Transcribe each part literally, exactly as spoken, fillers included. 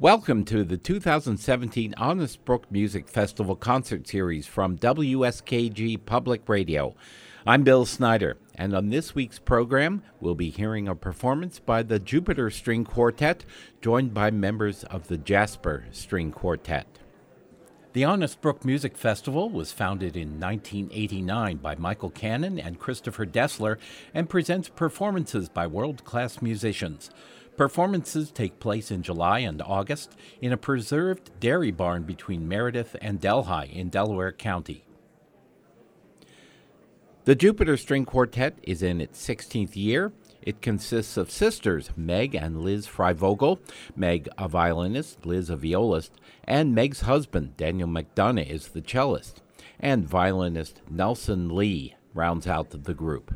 Welcome to the two thousand seventeen Honest Brook Music Festival Concert Series from W S K G Public Radio. I'm Bill Snyder, and on this week's program, we'll be hearing a performance by the Jupiter String Quartet, joined by members of the Jasper String Quartet. The Honest Brook Music Festival was founded in nineteen eighty-nine by Michael Cannon and Christopher Dessler and presents performances by world-class musicians. Performances take place in July and August in a preserved dairy barn between Meredith and Delhi in Delaware County. The Jupiter String Quartet is in its sixteenth year. It consists of sisters Meg and Liz Freivogel, Meg a violinist, Liz a violist, and Meg's husband Daniel McDonough is the cellist, and violinist Nelson Lee rounds out the group.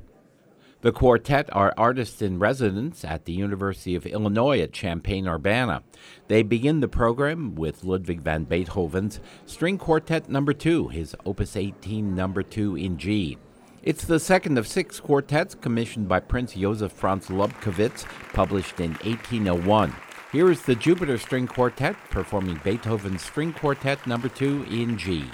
The quartet are artists-in-residence at the University of Illinois at Champaign-Urbana. They begin the program with Ludwig van Beethoven's String Quartet number two, his Opus eighteen number two in G. It's the second of six quartets commissioned by Prince Joseph Franz Lobkowitz, published in eighteen oh one. Here is the Jupiter String Quartet performing Beethoven's String Quartet number two in G.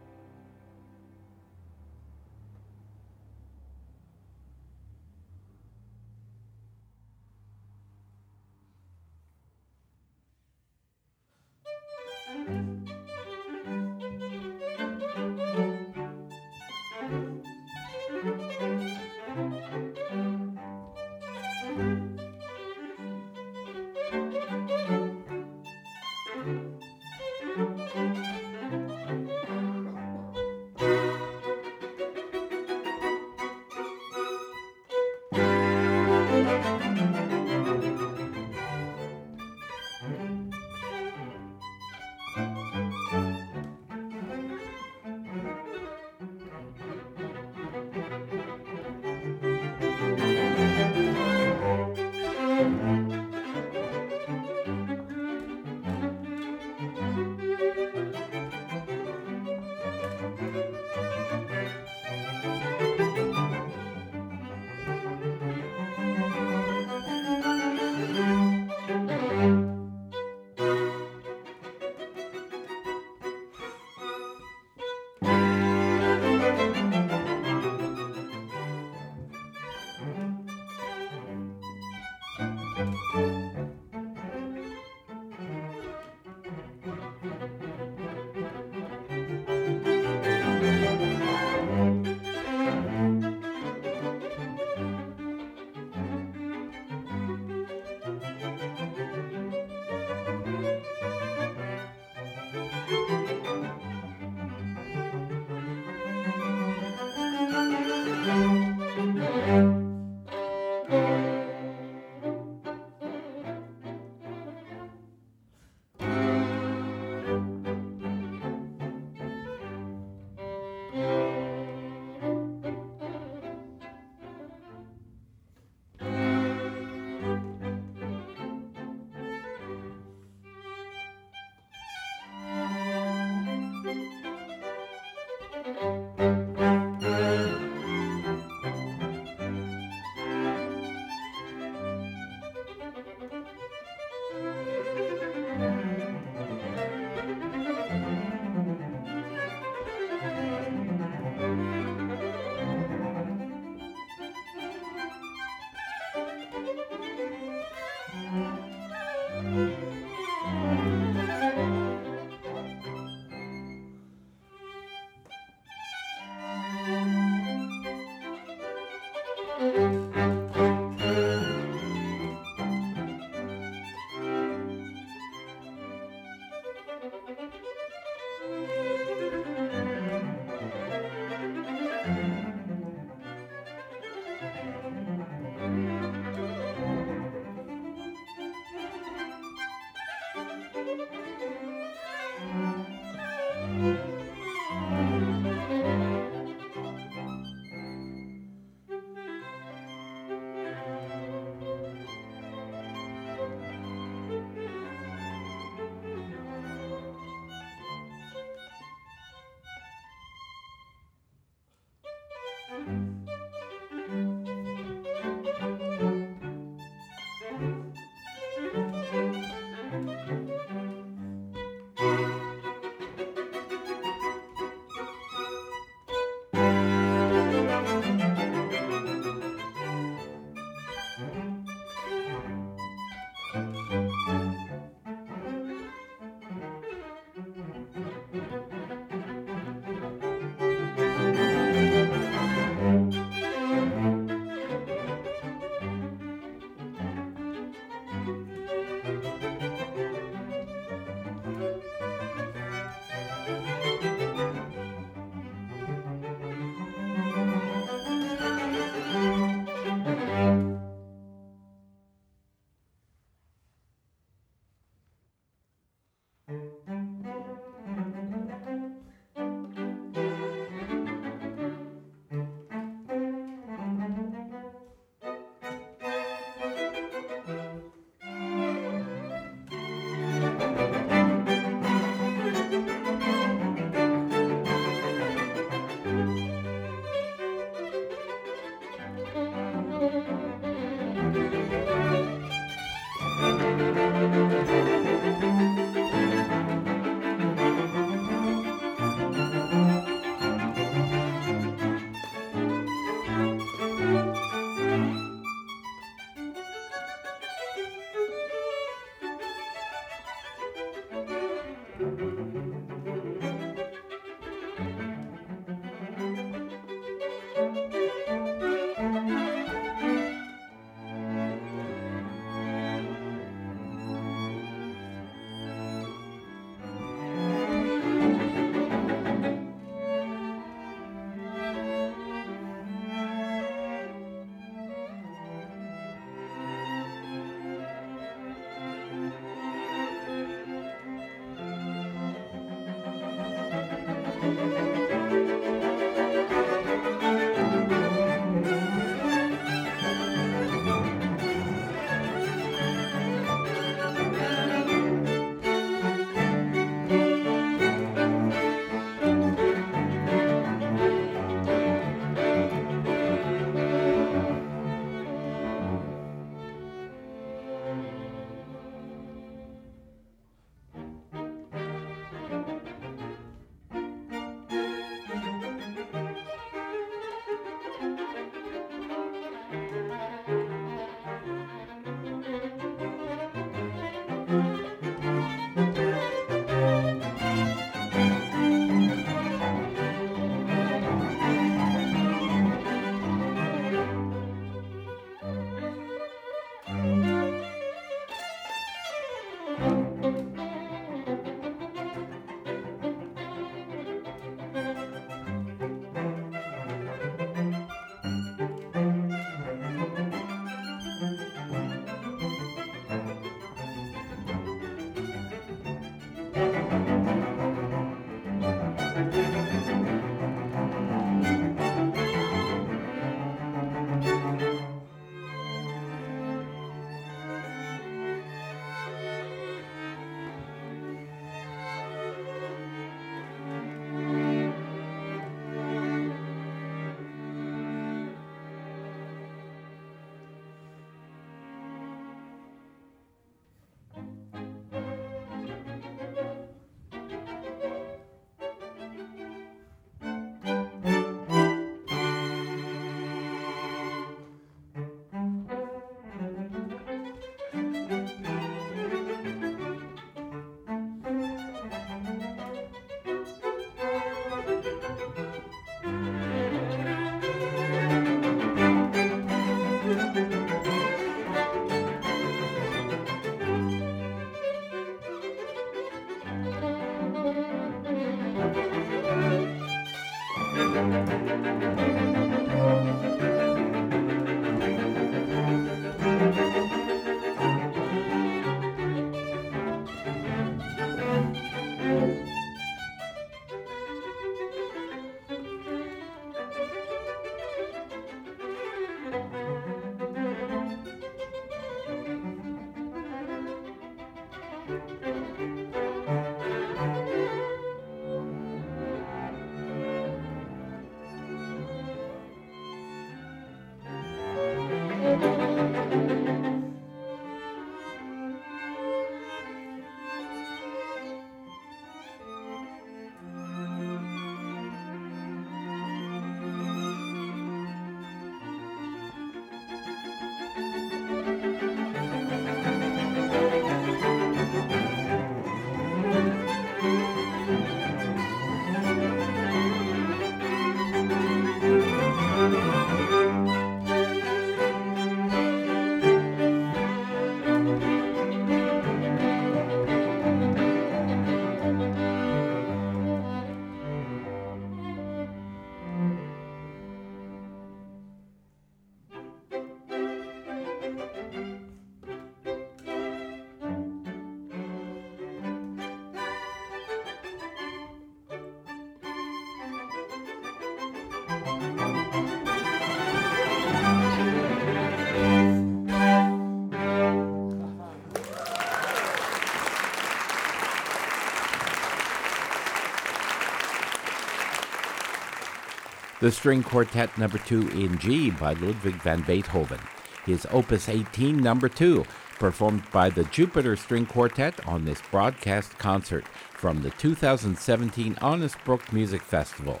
The String Quartet Number two in G by Ludwig van Beethoven. His Opus eighteen Number two, performed by the Jupiter String Quartet on this broadcast concert from the two thousand seventeen Honest Brook Music Festival.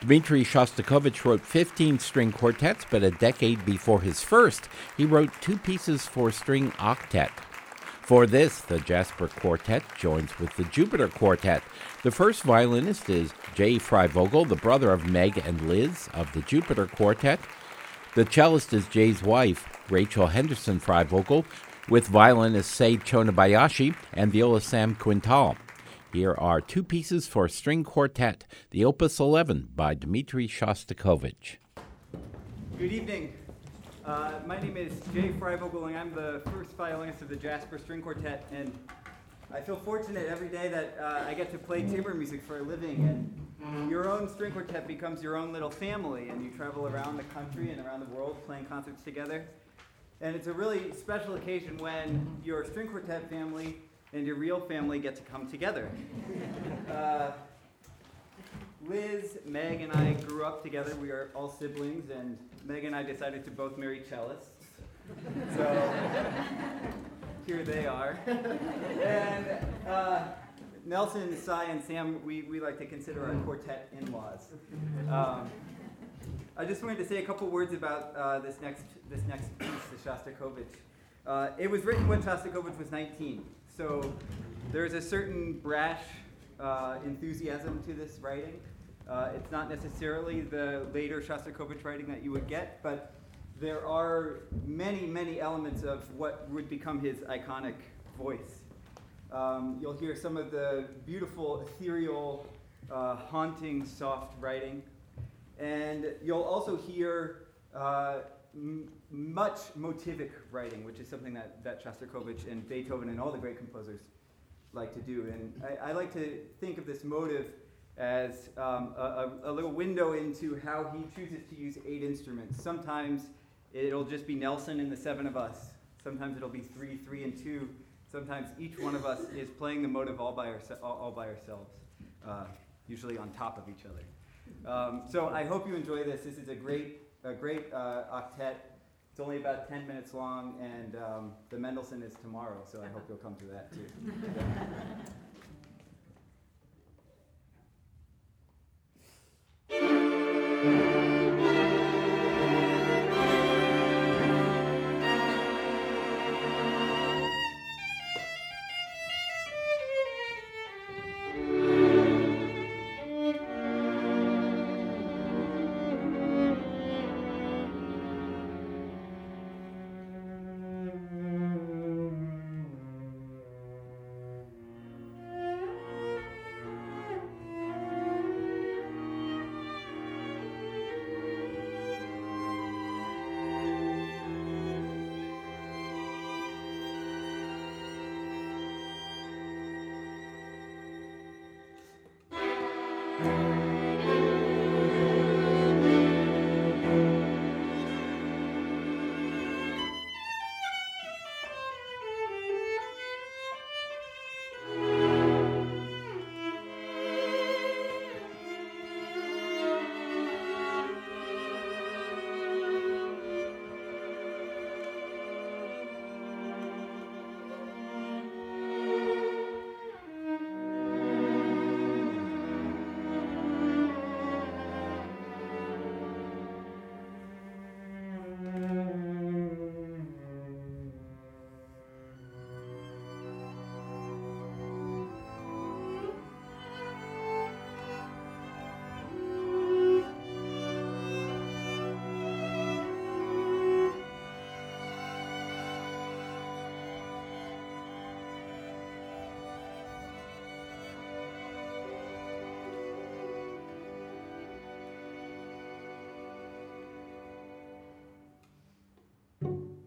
Dmitry Shostakovich wrote fifteen string quartets, but a decade before his first, he wrote two pieces for string octet. For this, the Jasper Quartet joins with the Jupiter Quartet. The first violinist is Jay Freivogel, the brother of Meg and Liz of the Jupiter Quartet. The cellist is Jay's wife, Rachel Henderson Freivogel, with violinist Sei Chonabayashi and viola Sam Quintal. Here are two pieces for string quartet, the Opus eleven by Dmitry Shostakovich. Good evening. Uh, my name is Jay Freivogel, and I'm the first violinist of the Jasper String Quartet, and I feel fortunate every day that uh, I get to play chamber music for a living, and your own string quartet becomes your own little family, and you travel around the country and around the world playing concerts together. And it's a really special occasion when your string quartet family and your real family get to come together. Uh, Liz, Meg, and I grew up together. We are all siblings, and Meg and I decided to both marry cellists. So here they are. And uh, Nelson, Sai, and Sam, we, we like to consider our quartet in-laws. Um, I just wanted to say a couple words about uh, this next this next piece, the Shostakovich. Uh, it was written when Shostakovich was nineteen, so there's a certain brash uh, enthusiasm to this writing. Uh, it's not necessarily the later Shostakovich writing that you would get, but there are many, many elements of what would become his iconic voice. Um, you'll hear some of the beautiful, ethereal, uh, haunting, soft writing. And you'll also hear uh, m- much motivic writing, which is something that, that Shostakovich and Beethoven and all the great composers like to do. And I, I like to think of this motive as um, a, a little window into how he chooses to use eight instruments. Sometimes it'll just be Nelson and the seven of us. Sometimes it'll be three, three, and two. Sometimes each one of us is playing the motive all by, ourse- all by ourselves, uh, usually on top of each other. Um, so I hope you enjoy this. This is a great a great uh, octet. It's only about ten minutes long, and um, the Mendelssohn is tomorrow, so I hope you'll come to that too. We'll be right back.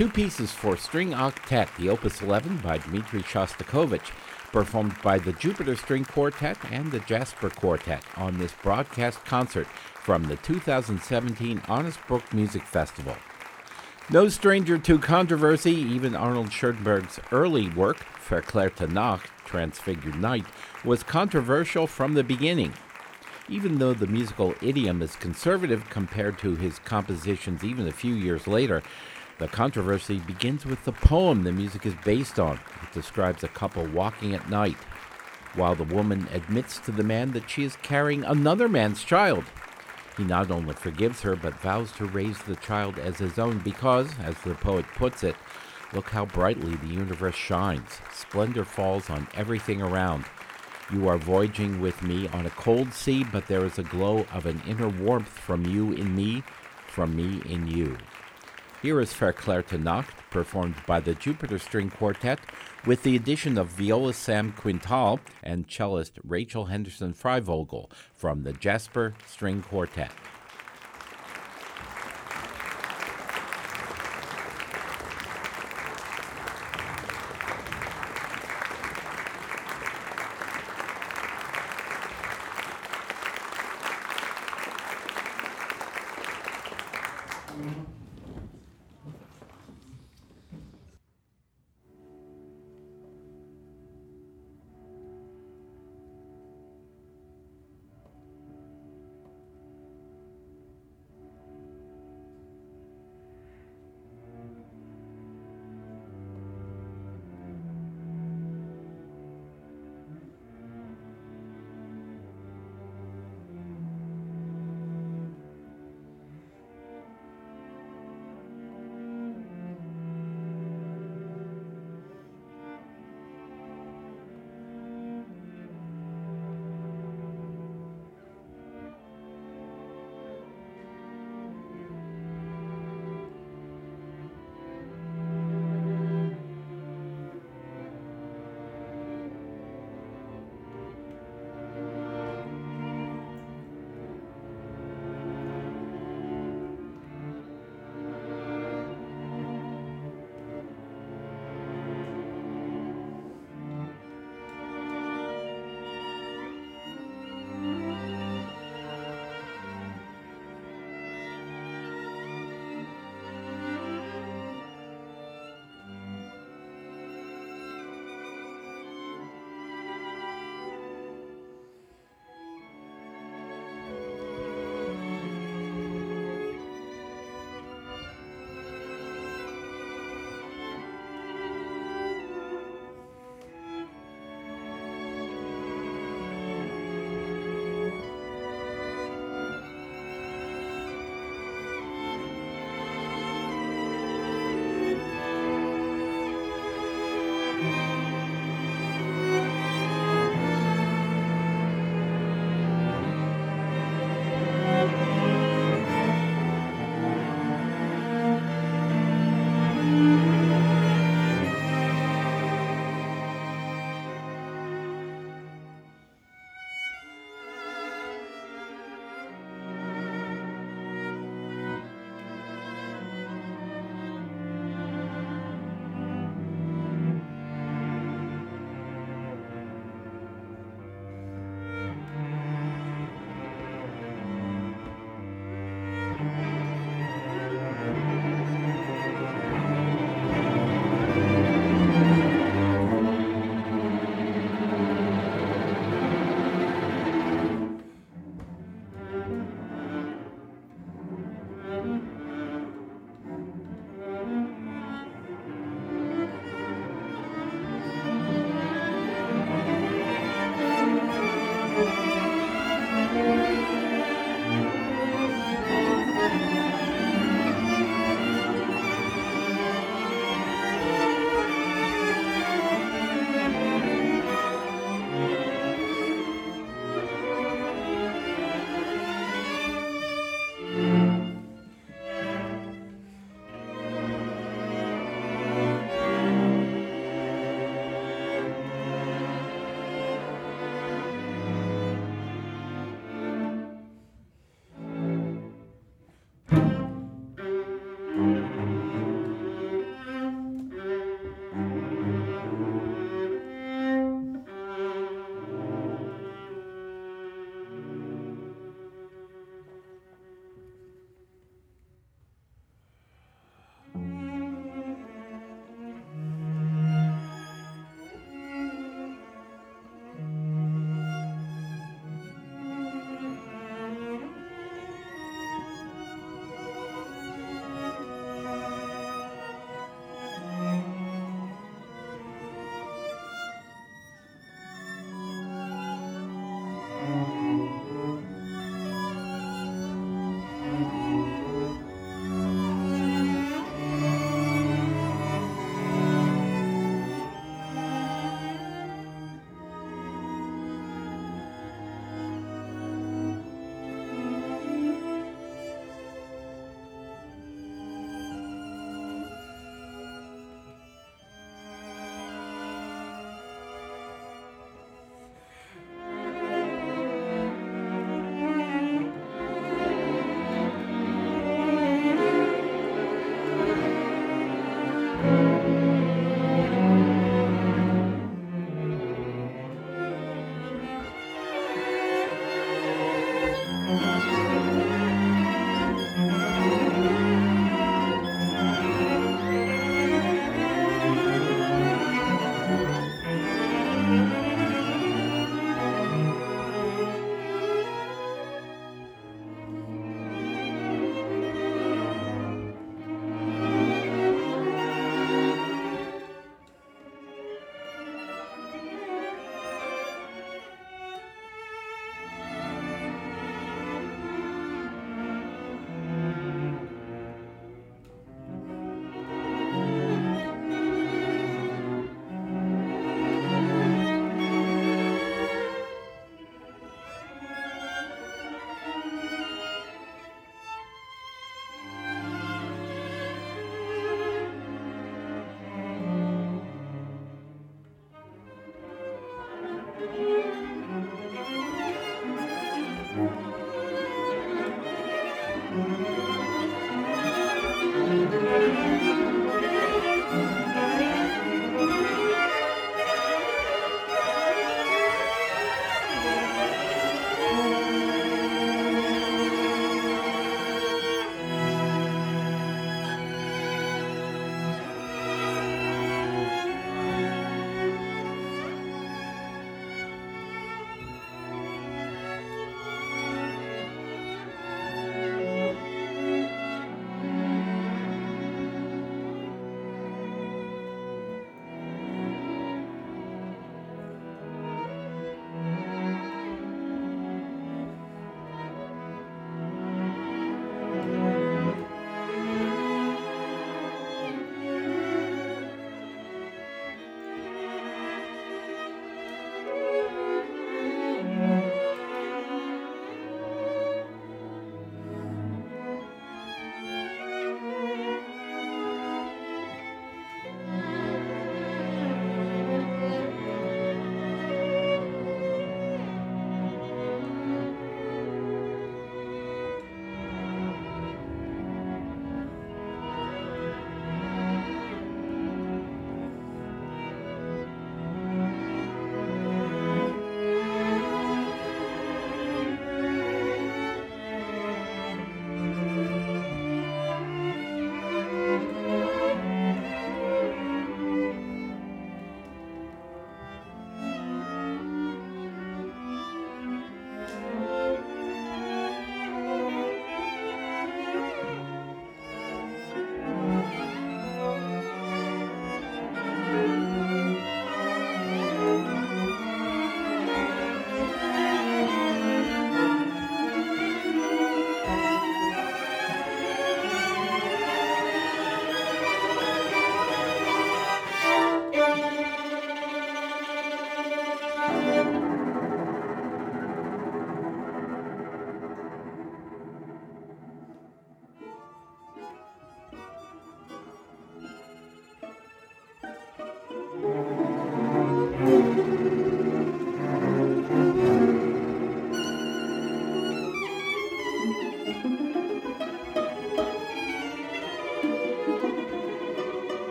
Two pieces for string octet, the Opus eleven by Dmitry Shostakovich, performed by the Jupiter String Quartet and the Jasper Quartet on this broadcast concert from the two thousand seventeen Honest Brook Music Festival. No stranger to controversy, even Arnold Schoenberg's early work, Verklärte Nacht, Transfigured Night, was controversial from the beginning. Even though the musical idiom is conservative compared to his compositions even a few years later, the controversy begins with the poem the music is based on. It describes a couple walking at night, while the woman admits to the man that she is carrying another man's child. He not only forgives her, but vows to raise the child as his own because, as the poet puts it, look how brightly the universe shines. Splendor falls on everything around. You are voyaging with me on a cold sea, but there is a glow of an inner warmth from you in me, from me in you. Here is Verklärte Nacht, performed by the Jupiter String Quartet, with the addition of viola Sam Quintal and cellist Rachel Henderson Freivogel from the Jasper String Quartet.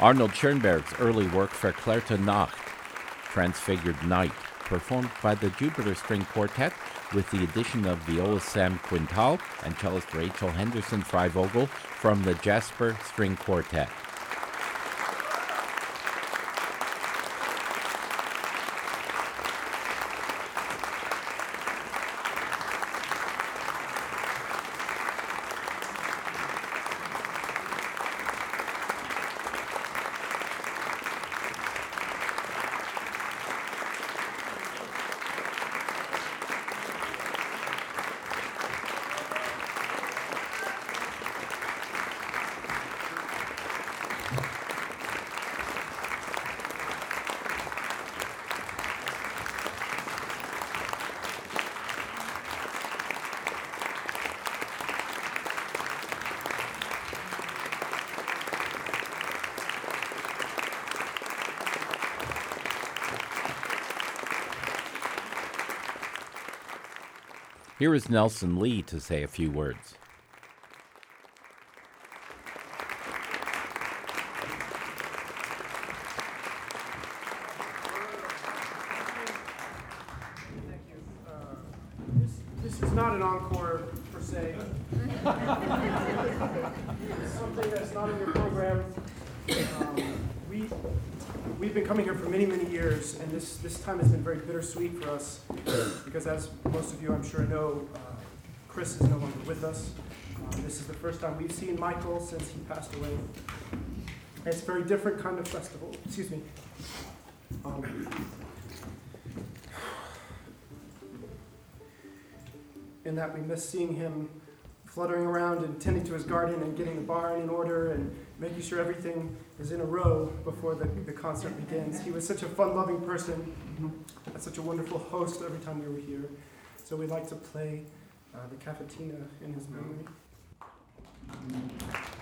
Arnold Schoenberg's early work Verklärte Nacht, Transfigured Night, performed by the Jupiter String Quartet with the addition of viola Sam Quintal and cellist Rachel Henderson Freivogel from the Jasper String Quartet. Here is Nelson Lee to say a few words. Thank you. Uh, this, this is not an encore per se. It's something that's not in your program. Um, we we've been coming here for many many years, and this this time has been very bittersweet for us. Because as most of you, I'm sure, know, uh, Chris is no longer with us. Um, this is the first time we've seen Michael since he passed away. And it's a very different kind of festival. Excuse me. Um, in that we miss seeing him fluttering around and tending to his garden and getting the barn in order and making sure everything is in a row before the, the concert begins. He was such a fun-loving person and such a wonderful host every time we were here. So we'd like to play uh, the Cavatina in his memory. Mm-hmm.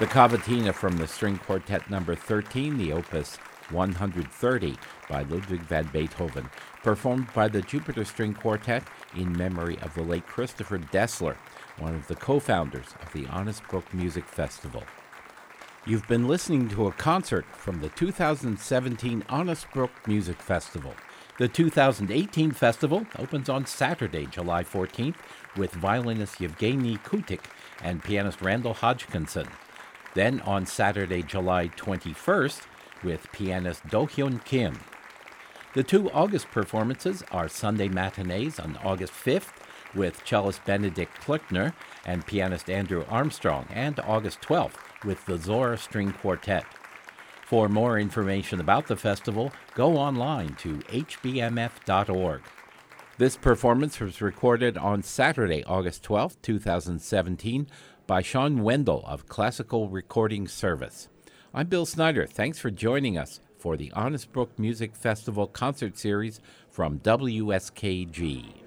The cavatina from the String Quartet number thirteen, the opus one hundred thirty by Ludwig van Beethoven, performed by the Jupiter String Quartet in memory of the late Christopher Dessler, one of the co-founders of the Honest Brook Music Festival. You've been listening to a concert from the two thousand seventeen Honest Brook Music Festival. The two thousand eighteen festival opens on Saturday, July fourteenth, with violinist Yevgeny Kutik and pianist Randall Hodgkinson. Then on Saturday, July twenty-first, with pianist Do Hyun Kim. The two August performances are Sunday matinees on August fifth with cellist Benedict Kluckner and pianist Andrew Armstrong, and August twelfth with the Zora String Quartet. For more information about the festival, go online to h b m f dot org. This performance was recorded on Saturday, August twelfth, twenty seventeen, by Sean Wendell of Classical Recording Service. I'm Bill Snyder. Thanks for joining us for the Honest Brook Music Festival Concert Series from W S K G.